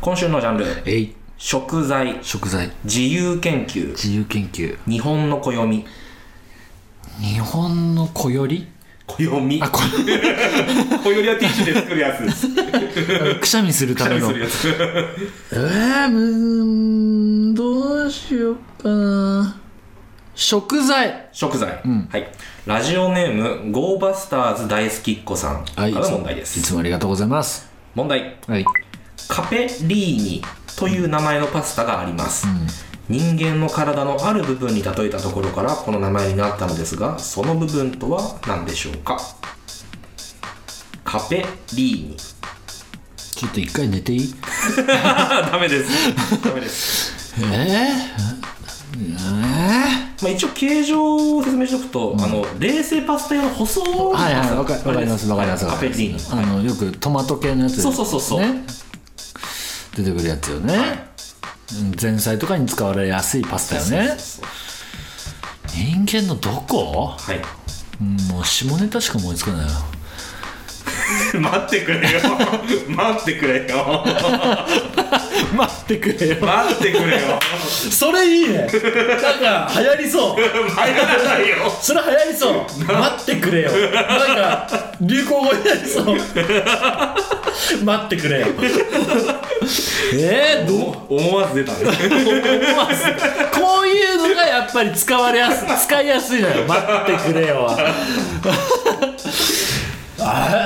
今週のジャンル、食材、自由研究、日本の暦暦はティッシュで作るやつくしゃみするためのどうしようかな。食材、うん、はい。ラジオネームゴーバスターズ大好きっ子さんからの問題です。いつもありがとうございます。問題、はい、カペリーニという名前のパスタがあります、うん、人間の体のある部分に例えたところからこの名前になったのですが、その部分とは何でしょうか。カペリーニ。ちょっと一回寝ていい？ダメですまあ、一応形状を説明しておくと、冷製パスタ用の細いパスタ、はいはい、わかりますカペリーニ、よくトマト系のやつですね。そう、出てくるやつよね、はい、前菜とかに使われやすいパスタよね。そう人間のどこ、はい、もう下ネタしか思いつかないよ待ってくれよそれいいね。なんか流行りそうそれ流行りそう待ってくれよ、なんか流行語になりそう待ってくれよ思わず出たねこういうのがやっぱり使いやすいのよ。待ってくれよ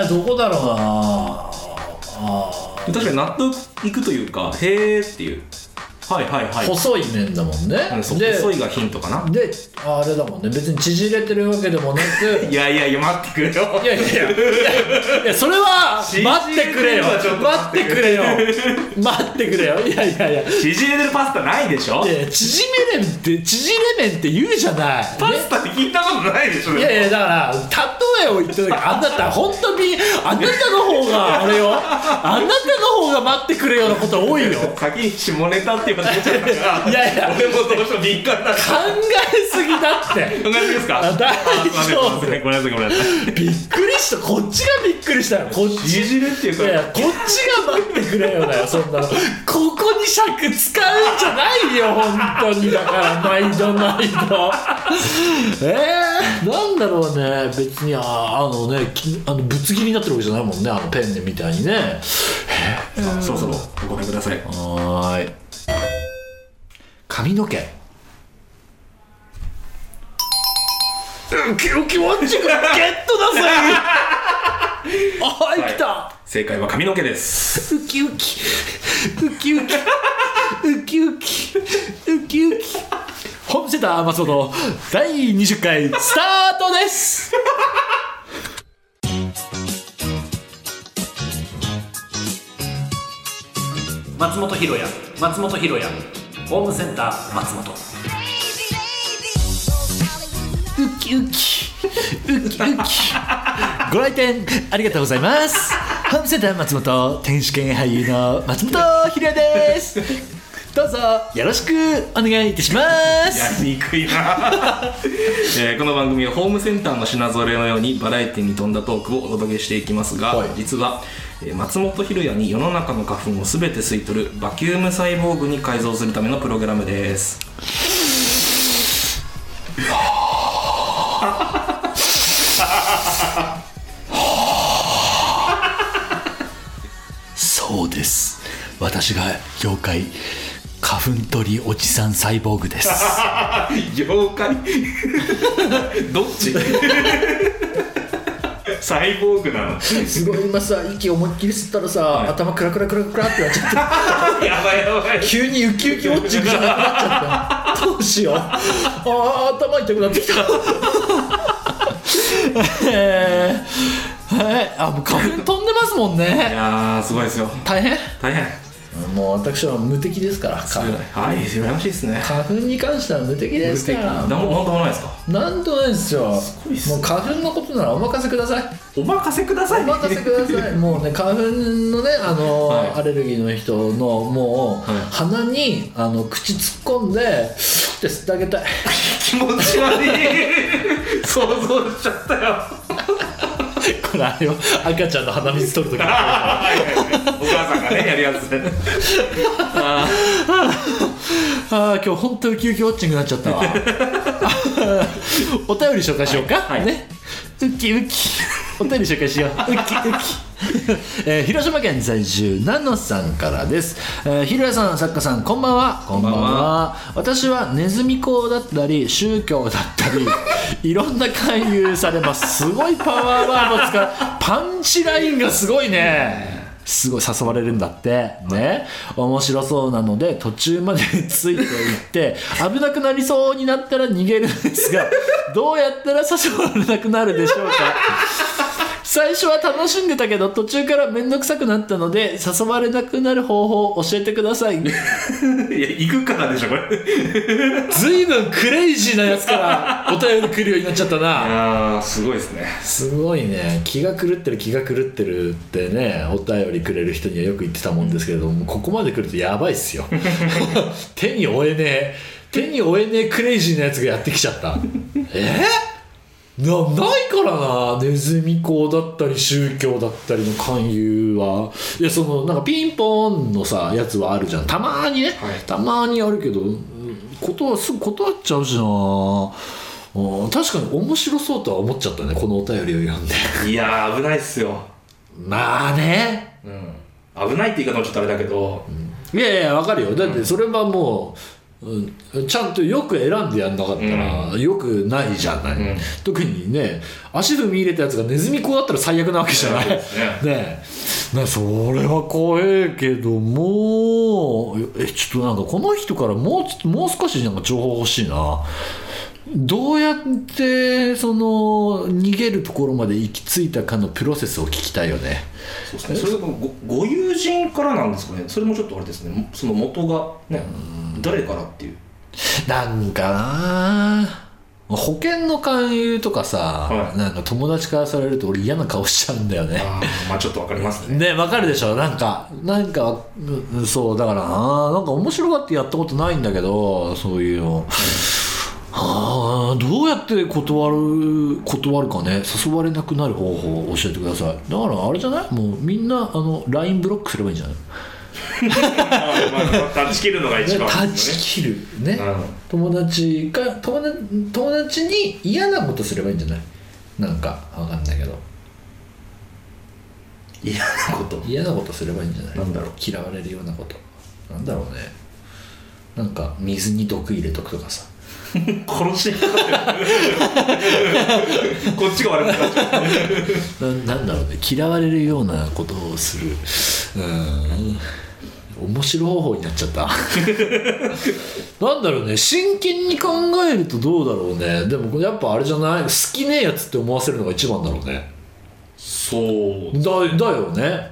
どこだろうな。確かに納得いくというか、へーっていう、はいはいはい、細い麺だもんね。で細いがヒントかな。であれだもんね、別に縮れてるわけでもなくいや待ってくれよいやそれは待ってくれよいや縮れてるパスタないでしょ。いや縮れ麺って言うじゃない、パスタって聞いたことないでしょ。いやだから例えを言った時あんなた本当にあなたの方があれよあなたの方が待ってくれよのこと多いよ先に下ネタっていうこと言っちゃったからいや俺もどうしても敏感だ考えすぎだって考えすぎですか。大丈夫ですね。ごめんなさいびっくりした、こっちがびっくりしたよ。こっちいじるっていうか、いやこっちが待ってくれよだよそんなのここに尺使うんじゃないよ本当に。だから毎度なんだろうね。別にぶつ切りになってるわけじゃないもんね、ペンネみたいにねそろそろごめんください。はーい、髪の毛。気持ちがゲットだぜあ、来た、はい、正解は髪の毛です。ウキウキホームセンター松本第20回スタートです松本ひろやホームセンター松本ウキウキご来店ありがとうございます。ホームセンター松本天使犬俳優の松本ひろやです。どうぞよろしくお願いいたします。やりにくいなこの番組はホームセンターの品ぞれのようにバラエティに富んだトークをお届けしていきますが、はい、実は松本ひろやに世の中の花粉をすべて吸い取るバキュームサイボーグに改造するためのプログラムです。そうです、私が妖怪花粉取りおじさんサイボーグです妖怪どっちサイボーグなのすごい、今さ息思いっきり吸ったらさ、はい、頭クラってなっちゃったやばい急にウキウキウォッチングじゃなくなっちゃったどうしよう頭痛くなってきたもう花粉飛んでますもんねいやーすごいですよ。大変もう私は無敵ですから。はい、羨ましいですね。花粉に関しては無敵ですから。なんともないですか。なんともないですよ。すごいっすね。もう花粉のことならお任せください。もうね、花粉のね、はい、アレルギーの人のもう、はい、鼻に口突っ込んでって吸ってあげたい。気持ち悪い。想像しちゃったよ。これあれを赤ちゃんの鼻水取るとき。お母さんがねやるやつでああ今日本当ウキウキウォッチングになっちゃったわお便り紹介しようか、はいはい、ねウキウキお便り紹介しようウキウキ広島県在住ナノさんからです。ひろやさん、作家さん、こんばんは。こんばんは。私はネズミ講だったり宗教だったりいろんな勧誘されます。すごいパワーワード使うパンチラインがすごいね。すごい誘われるんだってね。面白そうなので途中までついていって危なくなりそうになったら逃げるんですが、どうやったら誘われなくなるでしょうか最初は楽しんでたけど途中から面倒くさくなったので誘われなくなる方法を教えてください。いや行くからでしょこれ。随分クレイジーなやつからお便り来るようになっちゃったな。いやすごいですね。すごいね。気が狂ってる気が狂ってるってね、お便りくれる人にはよく言ってたもんですけれども、ここまで来るとやばいっすよ手に負えねえクレイジーなやつがやってきちゃったないからな。ネズミ講だったり宗教だったりの勧誘は、いやそのなんかピンポンのさやつはあるじゃん、たまにね、はい、たまにあるけどすぐ断っちゃうしな。確かに面白そうとは思っちゃったね、このお便りを読んで。いや危ないっすよ。まあね、うん、危ないって言い方はちょっとあれだけど、うん、いやいやわかるよ。だってそれはもう、ちゃんとよく選んでやんなかったらよくないじゃない、うん、特にね足踏み入れたやつがネズミ講だったら最悪なわけじゃない、ね、それは怖えけども、ちょっとなんかこの人からもう少しなんか情報欲しいな。どうやってその逃げるところまで行き着いたかのプロセスを聞きたいよね。そうですね。それが ご友人からなんですかね。それもちょっとあれですね、その元がね、誰からっていうなんかな。保険の勧誘とかさ、はい、なんか友達からされると俺嫌な顔しちゃうんだよね。まあちょっとわかりますね。ね、わかるでしょ。なんかそうだからなんか面白がってやったことないんだけど、そういうの。どうやって断るかね。誘われなくなる方法を教えてください。だからあれじゃない、もうみんなLINE ブロックすればいいんじゃない断ち切るのが一番、ね、断ち切るね、うん、友達に嫌なことすればいいんじゃない。なんかわかんないけど嫌なことすればいいんじゃない。なんだろう、嫌われるようなこと。なんだろうね、なんか水に毒入れとくとかさ殺しにかかってるこっちが悪くなっちゃうなんだろうね、嫌われるようなことをする。面白い方法になっちゃったなんだろうね、真剣に考えるとどうだろうね。でもやっぱあれじゃない、好きねえやつって思わせるのが一番だろうね。そうだよね。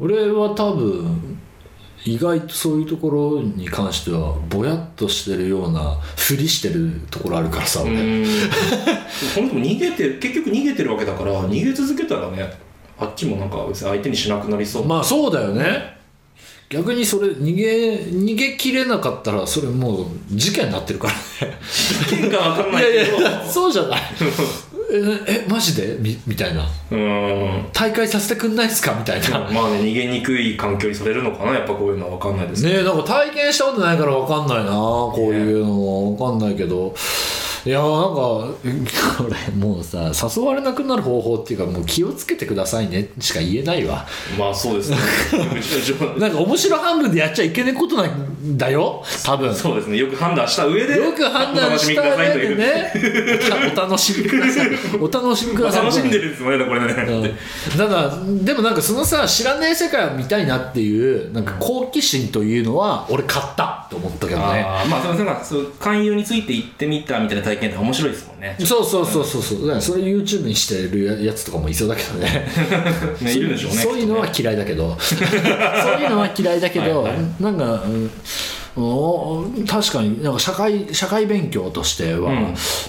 俺は多分意外とそういうところに関してはぼやっとしてるようなふりしてるところあるからさ、ね、この人も結局逃げてるわけだから、逃げ続けたらね、あっちもなんか別に相手にしなくなりそう。まあそうだよね。逆にそれ逃げきれなかったらそれもう事件になってるからね事件か分かんないけどそうじゃないマジで みたいな、大会させてくんないっすかみたいな、まあね、逃げにくい環境にされるのかな、やっぱこういうのは分かんないですね。なんか体験したことないから分かんないな、こういうのは分かんないけど、いやなんか俺もうさ、誘われなくなる方法っていうか、もう気をつけてくださいねしか言えないわ。まあそうですねなんか面白半分でやっちゃいけないことなんだよ多分。そうですね、よく判断した上で、よく判断した上でねお楽しみくださいお楽しみください楽しんでるんですもんねこれね、うん、ただでもなんかそのさ、知らない世界を見たいなっていうなんか好奇心というのは俺買ったと思ったけどね。まあすいません、なんかそう勧誘について行ってみたみたいな体験って面白いですもんね。そう、だからそれ YouTube にしてるやつとかもいそうだけど ねいるでしょうね。そういうのは嫌いだけどはいはい、なんか、確かになんか社会勉強としては、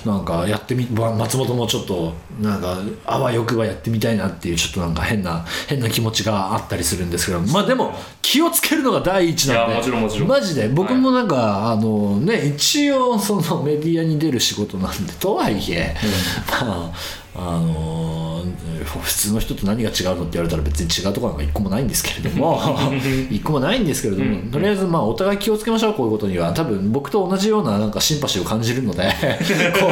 なんかやってみ、松本もちょっとなんかあわよくばやってみたいなっていう、ちょっとなんか変な気持ちがあったりするんですけど、まあでも気をつけるのが第一なんで。いやもちろんマジで僕もなんか、はい、一応そのメディアに出る仕事なんで、とはいえ、まあ普通の人と何が違うのって言われたら別に違うところなんか一個もないんですけれども一個もないんですけれども、とりあえずまあお互い気をつけましょう。こういうことには多分僕と同じようななんかシンパシーを感じるのでこ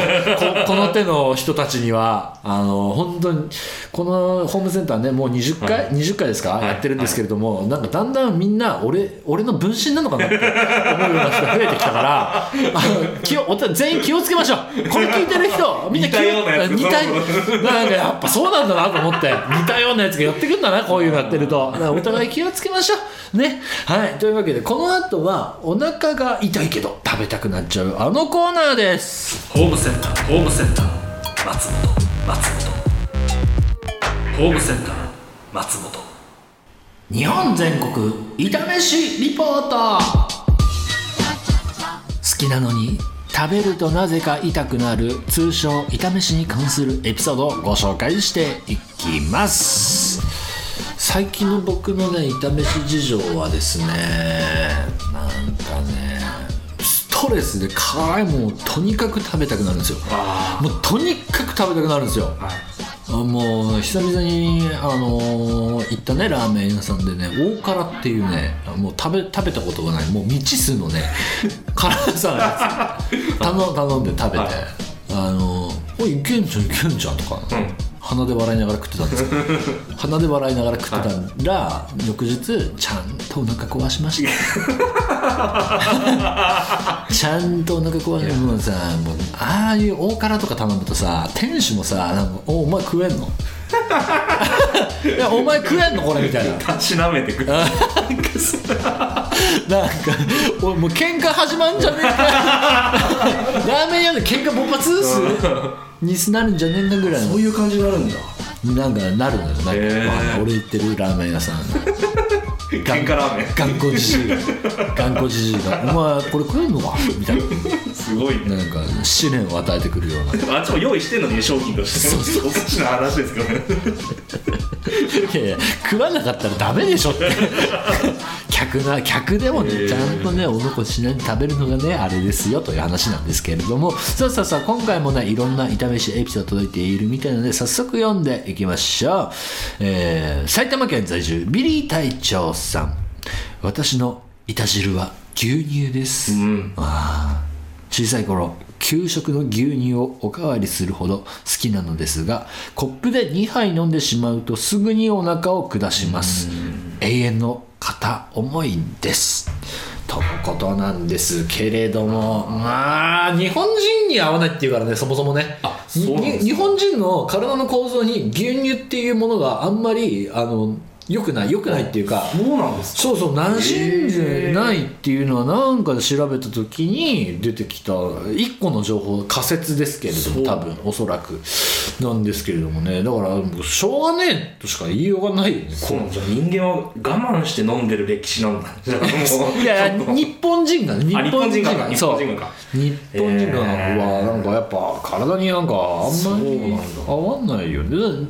の手の人たちには本当にこのホームセンターねもう20回ですか、はい、やってるんですけれども、はい、なんかだんだんみんな俺の分身なのかなって思うような人が増えてきたから全員気をつけましょう。これ聞いてる人みんな気をなんかやっぱそうなんだなと思って似たようなやつが寄ってくんだなこういうのやってると。だからお互い気をつけましょうね。はい、というわけでこの後はお腹が痛いけど食べたくなっちゃうあのコーナーです。ホームセンター松本ホームセンター松本日本全国痛飯リポート。好きなのに食べるとなぜか痛くなる通称痛飯に関するエピソードをご紹介していきます。最近の僕のね痛飯事情はですね、なんかねストレスで辛いものをとにかく食べたくなるんですよ。もうとにかく食べたくなるんですよ、はい。もう久々に行ったねラーメン屋さんでね大辛っていうねもう食べたことがないもう未知数のね辛さのやつ頼んで食べて、はい、おいいけんじゃんとか、うん、鼻で笑いながら食ってたんですけどら翌日ちゃんとお腹壊しましたちゃんとお腹壊してもうさもうああいう大辛とか頼むとさ店主もさなんかお前食えんのいやお前食えんのこれみたいなたしなめてくるなんか俺もう喧嘩始まんじゃねえかラーメン屋で喧嘩勃発すになるんじゃねえんだぐらいのそういう感じになるんだ。なんかなるのよなんか、俺行ってるラーメン屋さん喧嘩ラーメン頑固じじいがお前これ食えんのかみたいなすごいねなんか試練を与えてくるようなあっちも用意してんのに、ね、商品としてそうおかしな話ですけどねいや食わなかったらダメでしょって客でもねちゃんとねお残しないで食べるのがねあれですよという話なんですけれども、さあ今回もねいろんな痛飯エピソード届いているみたいなので早速読んでいきましょう。埼玉県在住ビリー隊長さん、私の痛汁は牛乳です、うん、小さい頃給食の牛乳をおかわりするほど好きなのですが、コップで2杯飲んでしまうとすぐにお腹を下します、うん、永遠の片思いですとのことなんですけれども、まあ日本人に合わないっていうからねそもそもね日本人の体の構造に牛乳っていうものがあんまり良くないっていうか、そうなんですか。そうそう馴染んでないっていうのはなんか調べた時に出てきた一個の情報仮説ですけれども多分おそらくなんですけれどもね、だからしょうがねえとしか言いようがないよね。そうなんですよ、人間は我慢して飲んでる歴史なんだいや日本人がはなんかやっぱ体になんかあんまり合わないよね。だっ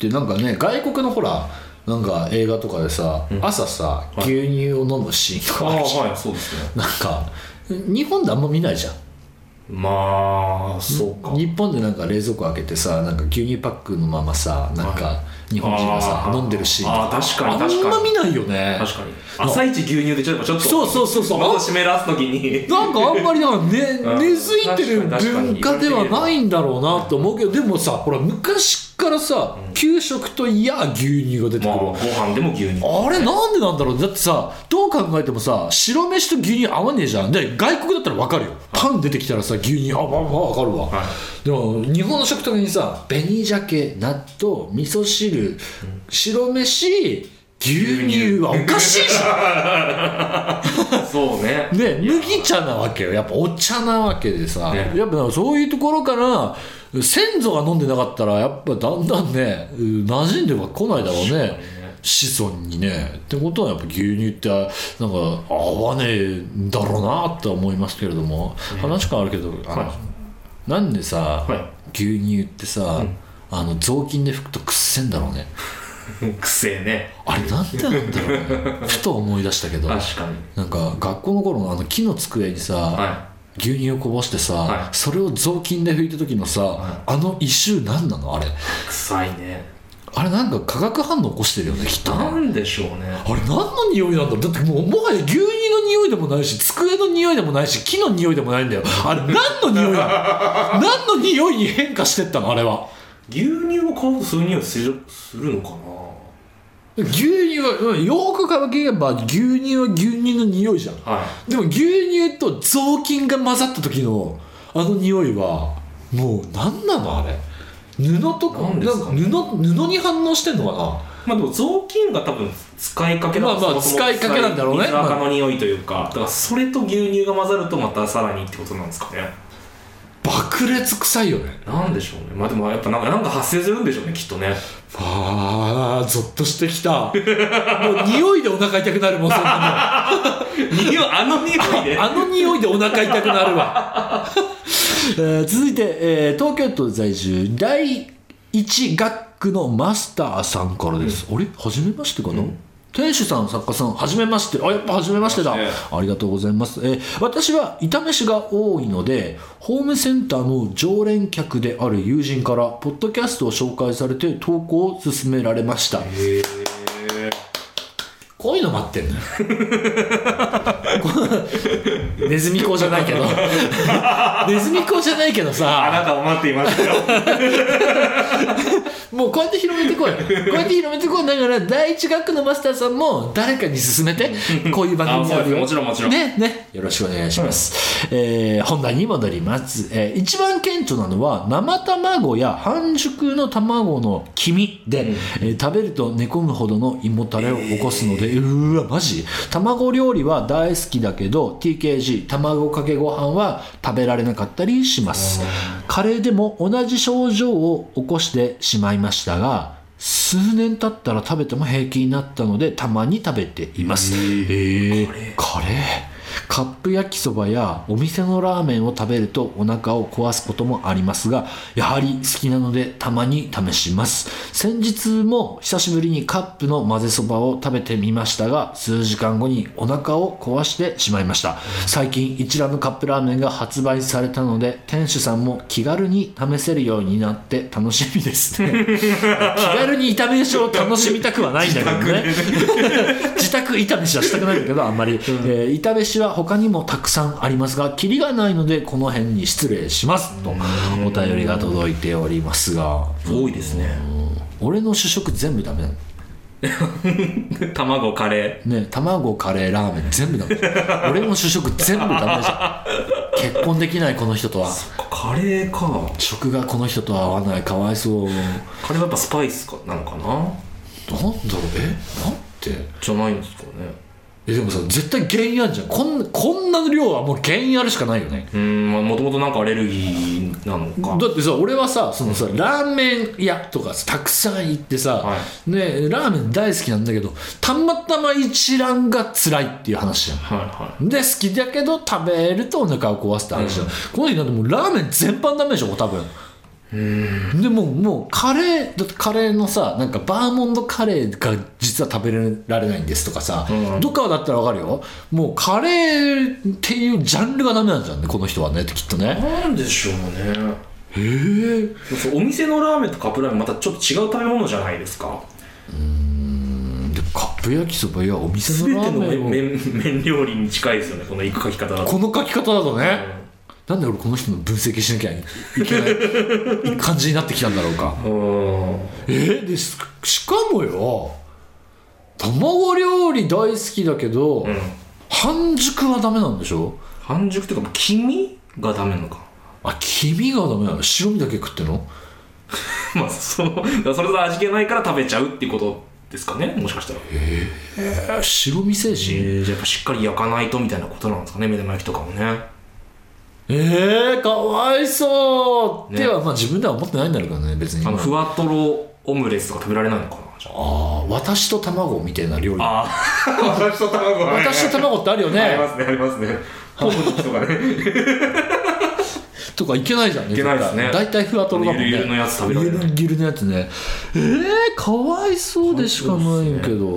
てなんかね外国のほらなんか映画とかでさ、うん、朝さ、はい、牛乳を飲むシーンとかあるじゃん、はい、そうですね。なんか日本であんま見ないじゃん。まあそうか、日本でなんか冷蔵庫開けてさなんか牛乳パックのままさなんか日本人がさ飲んでるシーンとかあんま見ないよね。確かに朝一牛乳でちょっとそう窓閉めらすときになんかあんまりなんか、ね、根付いてる文化ではないんだろうなと思うけど、でもさほら昔からさ給食といや牛乳が出てくる、まあ、ご飯でも牛乳あれなんでなんだろう。だってさどう考えてもさ白飯と牛乳合わねえじゃん。で外国だったら分かるよ、パン出てきたらさ牛乳分かるわ、はい、でも日本の食卓にさ紅鮭納豆味噌汁、うん、白飯牛乳はおかしいじゃんそうねで麦茶なわけよ、やっぱお茶なわけでさ、ね、やっぱそういうところから先祖が飲んでなかったらやっぱだんだんね馴染んでは来ないだろうね子孫にね。ってことはやっぱ牛乳ってなんか合わねえんだろうなって思いますけれども、話変わるけど、はい、なんでさ、はい、牛乳ってさ、うん、雑巾で拭くとくっせんだろうねくせえねあれなんでなんだろうねふと思い出したけど、確かになんか学校の頃の木の机にさ、はい、牛乳をこぼしてさ、はい、それを雑巾で拭いた時のさ、はい、あの一周何なのあれ。臭いね。あれなんか化学反応起こしてるよねきっとね。なんでしょうね。あれ何の匂いなんだろう。だってもうもはや牛乳の匂いでもないし、机の匂いでもないし、木の匂いでもないんだよ。あれ何の匂いなの。何の匂いに変化してったのあれは。牛乳を買うとそういう匂いするのかな。牛乳はよく乾けば牛乳は牛乳の匂いじゃん、はい、でも牛乳と雑巾が混ざった時のあの匂いはもう何なのあれ。布とかなんですか、ね、布に反応してんのかな。まあでも雑巾が多分使いかけなんです。まあまあ使いかけなんだろうね。水垢の匂いというか、まあ、だからそれと牛乳が混ざるとまたさらにってことなんですかね。爆裂臭いよね。なんでしょうね。まあでもやっぱなんか発生するんでしょうねきっとね。ああゾッとしてきた。もう匂いでお腹痛くなるもんそんなの。匂いあの匂いで。あの匂いでお腹痛くなるわ。続いて、東京都在住第1学区のマスターさんからです、うん、あれ初めましてかな、うん、店主さん作家さん初めまして。あやっぱ初めましてだ、ありがとうございます、私は炒めしが多いのでホームセンターの常連客である友人からポッドキャストを紹介されて投稿を勧められました。こういうの待ってんのよ。ネズミ講じゃないけどネズミ講じゃないけどさ、あなたを待っていますよ。もうこうやって広めてこい、こうやって広めてこい。だから第一学区のマスターさんも誰かに勧めてこういう番組あるよ。もちろんもちろんね、ね、よろしくお願いします、うん、本題に戻ります、一番顕著なのは生卵や半熟の卵の黄身で、うん、食べると寝込むほどの胃もたれを起こすので、うわマジ。卵料理は大好きだけど TKG 卵かけご飯は食べられなかったりします。カレーでも同じ症状を起こしてしまいましたが、数年経ったら食べても平気になったのでたまに食べています。カレーカップ焼きそばやお店のラーメンを食べるとお腹を壊すこともありますが、やはり好きなのでたまに試します。先日も久しぶりにカップの混ぜそばを食べてみましたが、数時間後にお腹を壊してしまいました。最近一蘭のカップラーメンが発売されたので店主さんも気軽に試せるようになって楽しみですね。気軽に炒めしを楽しみたくはないんだけどね。自宅炒めしはしたくないんだけどあんまり、炒めしは他にもたくさんありますがキリがないのでこの辺に失礼しますとお便りが届いておりますが、多いですね。俺の主食全部ダメなの。卵カレーね、卵カレーラーメン全部ダメ。俺の主食全部ダメじゃん。結婚できないこの人とは。そっかカレーか。食がこの人とは合わない。かわいそう。カレーはやっぱスパイスなのかな。なんだろうなんてじゃないんですかね。でもさ絶対原因あるじゃん。こんなの量はもう原因あるしかないよね。もともとなんかアレルギーなのか。だってさ俺はさそのさラーメン屋とかたくさん行ってさ、はいね、ラーメン大好きなんだけどたまたま一蘭が辛いっていう話じゃん、はいはい、で好きだけど食べるとお腹を壊すって話じゃん、うん、この時なんてもうラーメン全般ダメでしょ多分。でもうカレーだってカレーのさなんかバーモンドカレーが実は食べられないんですとかさ、うん、どっかだったら分かるよ。もうカレーっていうジャンルがダメなんじゃんねこの人はねきっとね。なんでしょうね。お店のラーメンとカップラーメンまたちょっと違う食べ物じゃないですか。カップ焼きそばやお店のラーメン全ての麺料理に近いですよねこの書き方だと。この書き方だとね、うんなんで俺この人の分析しなきゃいけない感じになってきたんだろうか。でしかもよ卵料理大好きだけど、うん、半熟はダメなんでしょ。半熟っていうか黄身がダメなのか。あ黄身がダメなの。白身だけ食ってんの。まあそれぞれ味気ないから食べちゃうっていうことですかねもしかしたら。白身精神、じゃあやっぱしっかり焼かないとみたいなことなんですかね。目玉焼きとかもね。かわいそうっては、ね、まあ自分では思ってないんだろうけどね別に。ふわとろオムレツとか食べられないのかな。あ私と卵みたいな料理。あ私と卵、ね、私と卵ってあるよね。ありますねありますね。昆布とかねとかいけないじゃんね。いけないですね。だいたいふわとろだもんね。ゆるのやつ食べられない。ゆるのやつね。かわいそうでしかないけど、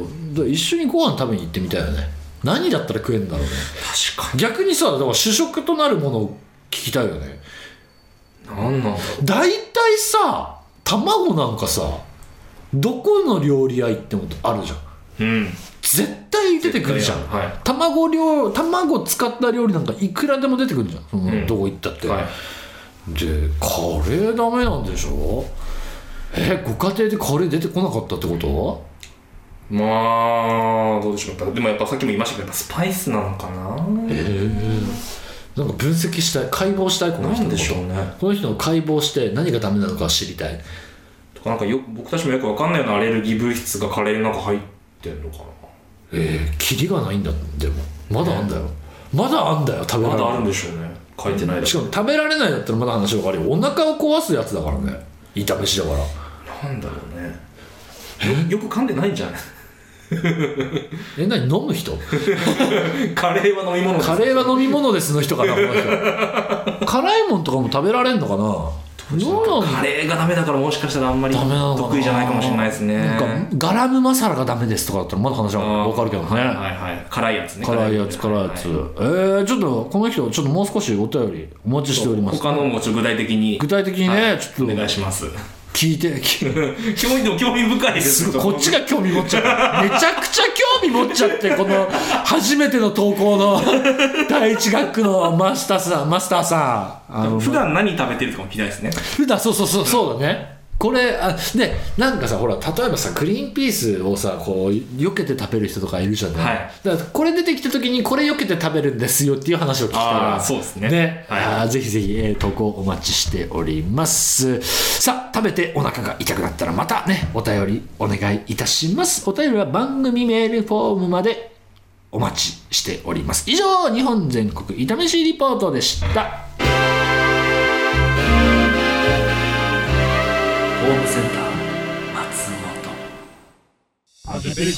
一緒にご飯食べに行ってみたいよね。何だったら食えんだろうね。確かに。逆にさ、だから主食となるものを聞きたいよね。なんなんだろう。大体さ、卵なんかさ、どこの料理屋行ってもあるじゃん。うん。絶対出てくるじゃん。はい、卵使った料理なんかいくらでも出てくるじゃん。その、うん、どこ行ったって。はい、でカレーダメなんでしょ。ご家庭でカレー出てこなかったってこと？まあどうでしょう。でもやっぱさっきも言いましたけど、スパイスなのかな。なんか分析したい、解剖したい、この人のこと。なんでしょうね。この人の解剖して何がダメなのか知りたい。とかなんか僕たちもよく分かんないようなアレルギー物質がカレーの中入ってるのかな。キリがないんだ。でもまだあんだよ。まだあんだよ。食べられない。まだあるんでしょうね。書いてないだ。しかも食べられないだったらまだ話分かるよ。お腹を壊すやつだからね。炒飯だから。なんだろうね。よく噛んでないんじゃん。何飲む人？カレーは飲み物です。カレーは飲み物ですの人かな。辛いもんとかも食べられんのかな。どうなん？カレーがダメだからもしかしたらあんまり得意じゃないかもしれないですね。なんかガラムマサラがダメですとかだったらまだ話は分かるけどね。はいはい、辛いやつね。辛いやつ。はい、ちょっとこの人ちょっともう少しお便りお待ちしております。他のもちょっと具体的にね、はい、ちょっとお願いします。聞いて興味深いですこっちが興味持っちゃうめちゃくちゃ興味持っちゃって、この初めての投稿の第一学区のマスターさん普段何食べてるとかも聞きたいですね。普段そうだね。これでなんかさ、ほら例えばさ、グリーンピースをさこう避けて食べる人とかいるじゃない、はい、だからこれ出てきた時にこれ避けて食べるんですよっていう話を聞きたら、あ、そうですね、ね、はい、ぜひぜひ、投稿お待ちしております。さあ、食べてお腹が痛くなったらまたね、お便りお願いいたします。お便りは番組メールフォームまでお待ちしております。以上、日本全国炒めしリポートでした。ホームセンター松本。ウキウ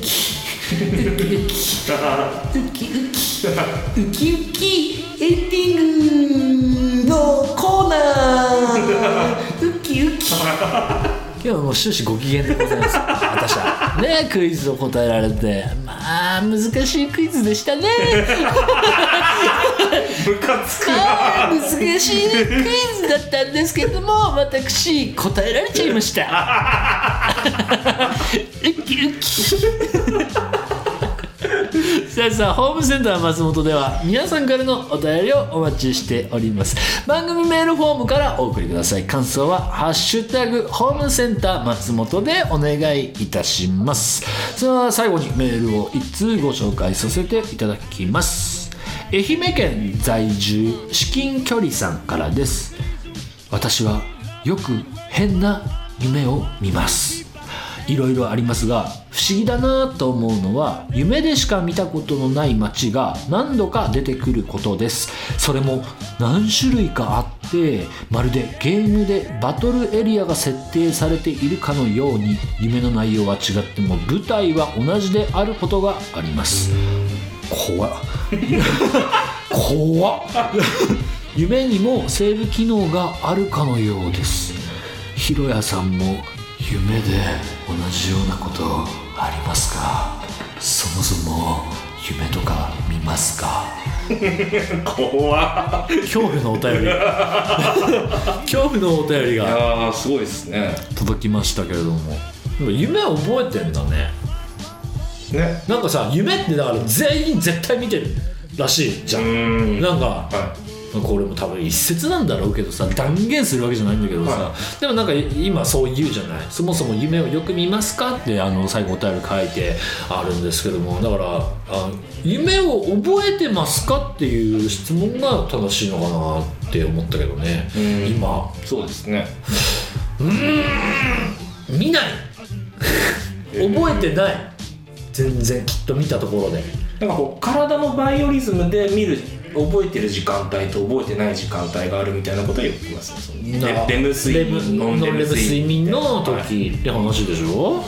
キエンディングのコーナー。ウキウキ。今日はもう終始ご機嫌でございます。私はね、クイズを答えられて、まあ難しいクイズでしたね。ムカつくな。難しいクイズだったんですけども、私答えられちゃいました。ウキウキ。さあホームセンター松本では皆さんからのお便りをお待ちしております。番組メールフォームからお送りください。感想はハッシュタグホームセンター松本でお願いいたします。さあ、最後にメールを1通ご紹介させていただきます。愛媛県在住至近距離さんからです。私はよく変な夢を見ます。いろいろありますが、不思議だなと思うのは、夢でしか見たことのない街が何度か出てくることです。それも何種類かあって、まるでゲームでバトルエリアが設定されているかのように、夢の内容は違っても舞台は同じであることがあります。怖っ夢にもセーブ機能があるかのようです。ひろやさんも夢で同じようなことありますか？そもそも夢とか見ますか？怖っ。恐怖のお便り恐怖のお便りがすごいですね、届きましたけれども。夢を覚えてんだね。なんかさ、夢ってだから全員絶対見てるらしいじゃん。なんか、はいこれも多分一説なんだろうけどさ、断言するわけじゃないんだけどさ、はい、でもなんか今そう言うじゃない。そもそも夢をよく見ますかって最後お便り書いてあるんですけども、だから夢を覚えてますかっていう質問が正しいのかなって思ったけどね。今そうですね。見ない覚えてない。全然きっと見たところでなんかこう体のバイオリズムで見る、覚えてる時間帯と覚えてない時間帯があるみたいなことはよく言いますね。そのレム睡眠の時って話でしょ。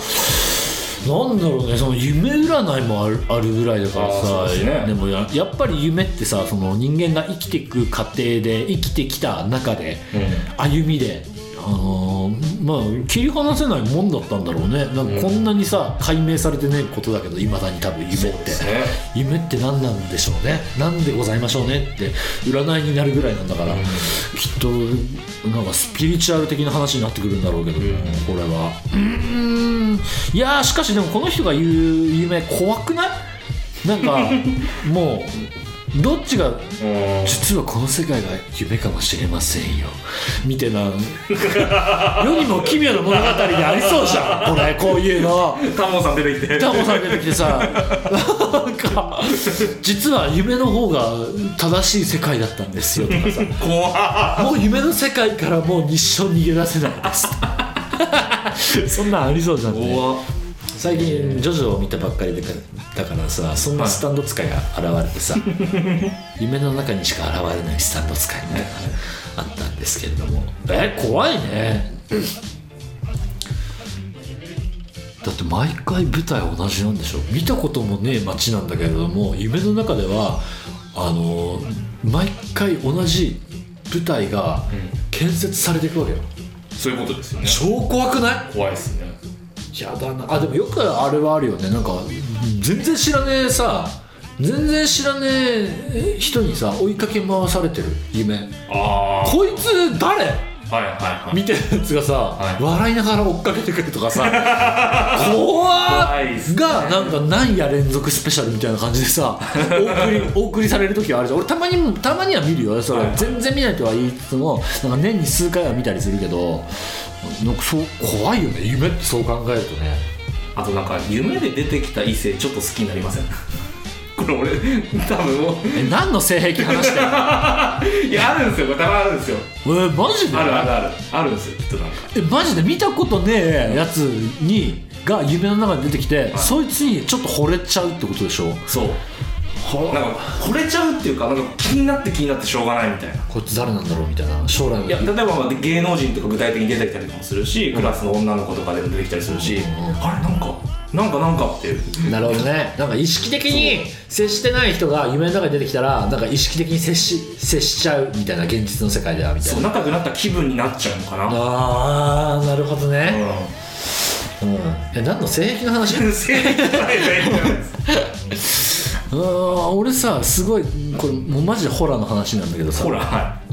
なんだろうね、その夢占いもあるぐらいだからさ、ね、でも やっぱり夢ってさ、その人間が生きていく過程で生きてきた中で、うん、歩みで、まあ、切り離せないもんだったんだろうね。なんかこんなにさ、うん、解明されてないことだけどいまだに多分夢って、ね、夢って何なんでしょうね、何でございましょうねって占いになるぐらいなんだから、うん、きっとなんかスピリチュアル的な話になってくるんだろうけど、うん、これはいやー、しかしでもこの人が言う夢怖くない？なんかもうどっちが実はこの世界が夢かもしれませんよみたいな世にも奇妙な物語でありそうじゃんこれ、こういうのタモさん出てきてさなんか実は夢の方が正しい世界だったんですよとかさ怖っ、もう夢の世界からもう一生逃げ出せないですそんなんありそうじゃんね。最近ジョジョを見たばっかりだからさ、そんなスタンド使いが現れてさ、はい、夢の中にしか現れないスタンド使いみたいなあったんですけれども、怖いね、うん、だって毎回舞台同じなんでしょ、見たこともねえ街なんだけれども夢の中では毎回同じ舞台が建設されていくわけよ、うん、そういうことですよね。超怖くない？怖いですね。やだなあ。でもよくあれはあるよね、なんか全然知らねえ人にさ追いかけ回されてる夢、あこいつ誰、はいはいはい、見てるやつがさ、はい、笑いながら追っかけてくるとかさ怖いっすね。がなんか何や連続スペシャルみたいな感じでさお送りされる時はあるじゃん。俺たまには見るよそれ、はいはい、全然見ないとは言いつつもなんか年に数回は見たりするけど、なんかそう怖いよね夢って。そう考えるとね、あとなんか夢で出てきた異性ちょっと好きになりませんこれ俺多分もう何の性癖話していやあるんですよ、これたまにあるんですよ。マジであるんですよきっと。なんかマジで見たことねえやつにが夢の中に出てきて、はい、そいつにちょっと惚れちゃうってことでしょ。そうなんか惚れちゃうっていうか、なんか気になってしょうがないみたいな、こいつ誰なんだろうみたいな、将来の、いや例えば芸能人とか具体的に出てきたりもするし、クラスの女の子とかでも出てきたりするし、うん、あれなんかっていう。なるほどね。なんか意識的に接してない人が夢の中に出てきたら、なんか意識的に接しちゃうみたいな、現実の世界ではみたいな。そう、仲良くなった気分になっちゃうのかな。あーなるほどね。うん。何の性癖の話？性癖じゃないです。俺さすごいこれもうマジでホラーの話なんだけどさ、ホラー、はい、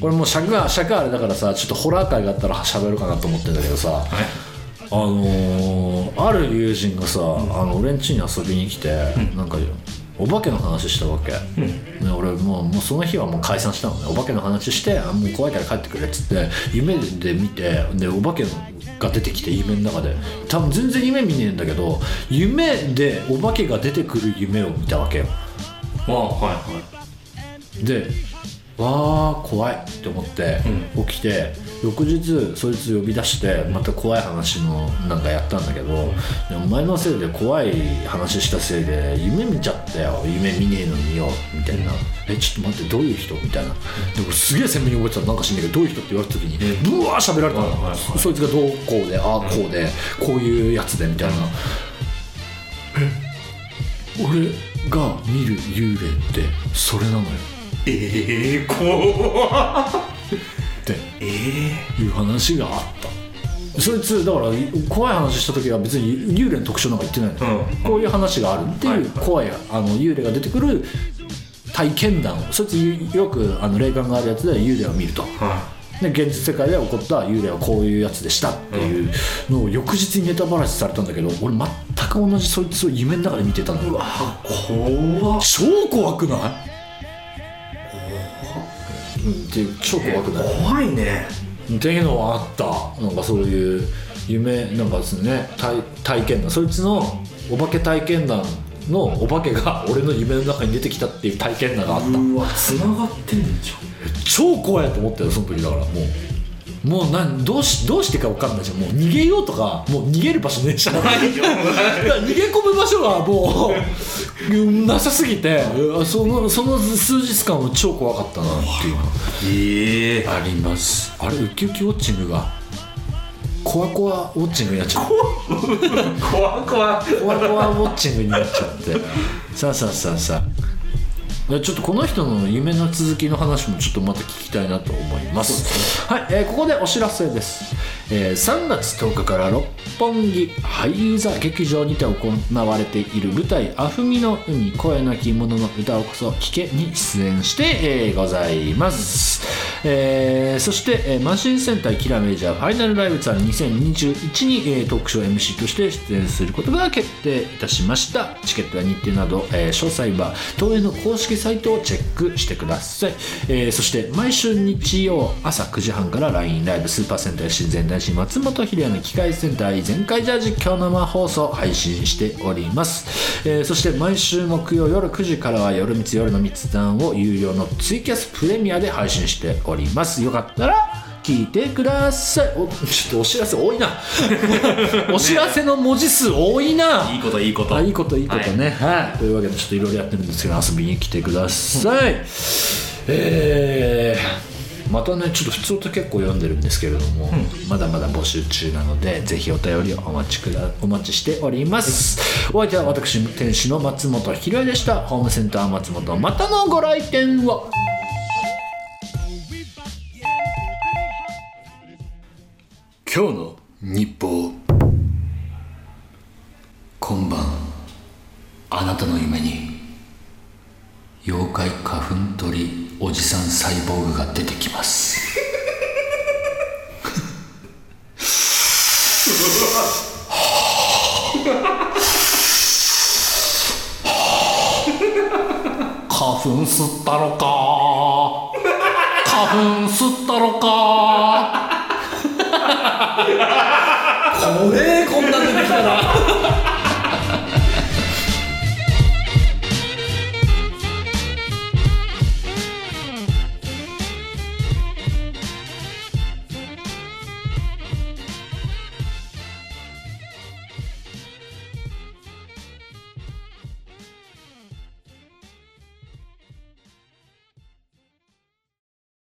俺もう尺あれだからさ、ちょっとホラー会があったら喋るかなと思ってんだけどさ、はい、ある友人がさ、俺ん家に遊びに来て、うん、なんかお化けの話したわけ、うん、で俺もうその日はもう解散したのね。お化けの話して、あもう怖いから帰ってくれっつって、夢で見て、でお化けが出てきて、夢の中で多分全然夢見ねえんだけど、夢でお化けが出てくる夢を見たわけよ。ああはいはい。でわあ怖いって思って起きて、うん、翌日そいつ呼び出してまた怖い話のなんかやったんだけど、でお前のせいで怖い話したせいで夢見ちゃったよ、夢見ねえのによみたいな、ちょっと待ってどういう人みたいな、でもすげえ鮮明に覚えてたの、なんか知んないけどどういう人って言われた時にブワー喋られたの、はいはいはい、そいつがどうこうでああこうでこういうやつでみたいな、俺が見る幽霊ってそれなのよ、怖っていう話があった。そいつだから怖い話した時は別に幽霊の特徴なんか言ってないんだよ、うん、こういう話があるっていう怖い、幽霊が出てくる体験談を、そいつよく霊感があるやつで幽霊を見ると、うん、で現実世界で起こった幽霊はこういうやつでしたっていうのを翌日にネタバラシされたんだけど、俺全く同じそいつを夢の中で見てたんだよ。うわ怖っ、超怖くない？って超怖くない？怖いね。っていうのはあった。なんかそういう夢なんかですね、体験談。そいつのお化け体験談のお化けが俺の夢の中に出てきたっていう体験談があった。うわ繋がってんじゃん。超怖いと思ったよその時だから、もうどうしてか分かんないじゃん。もう逃げようとか、もう逃げる場所ねえじゃん。逃げ込む場所がもうなさすぎて、その数日間は超怖かったなっていうの、あります。あれウキウキウォッチングがコアコアウォッチングになっちゃうコアコアウォッチングになっちゃってさあちょっとこの人の夢の続きの話もちょっとまた聞きたいなと思います。はい、ここでお知らせです。3月10日から六本木俳優座劇場にて行われている舞台あふみの海声なき者の歌をこそ聴けに出演して、ございます。そして、マシン戦隊キラメイジャーファイナルライブツアー2021に、トークショー MC として出演することが決定いたしました。チケットや日程など、詳細は東映の公式サイトをチェックしてください。そして毎週日曜朝9時半から LINE ライブスーパー戦隊新前大師松本秀也の機械戦隊全開ジャー実況生放送配信しております。そして毎週木曜夜9時からは夜みつ夜のみつ談を有料のツイキャスプレミアで配信しております。よかったら聞いてください。ちょっとお知らせ多いなお知らせの文字数多いな、ね、いいことね、はい、というわけでちょっといろいろやってるんですけど遊びに来てください、うん、またねちょっと普通と結構読んでるんですけれども、うん、まだまだ募集中なのでぜひお便りをお待ちしております。お相手は私店主の松本ひろやでした。ホームセンター松本、またのご来店を。今日の日報。今晩あなたの夢に妖怪花粉取りおじさんサイボーグが出てきます花粉吸ったろか花粉吸ったろかこんな出てきたな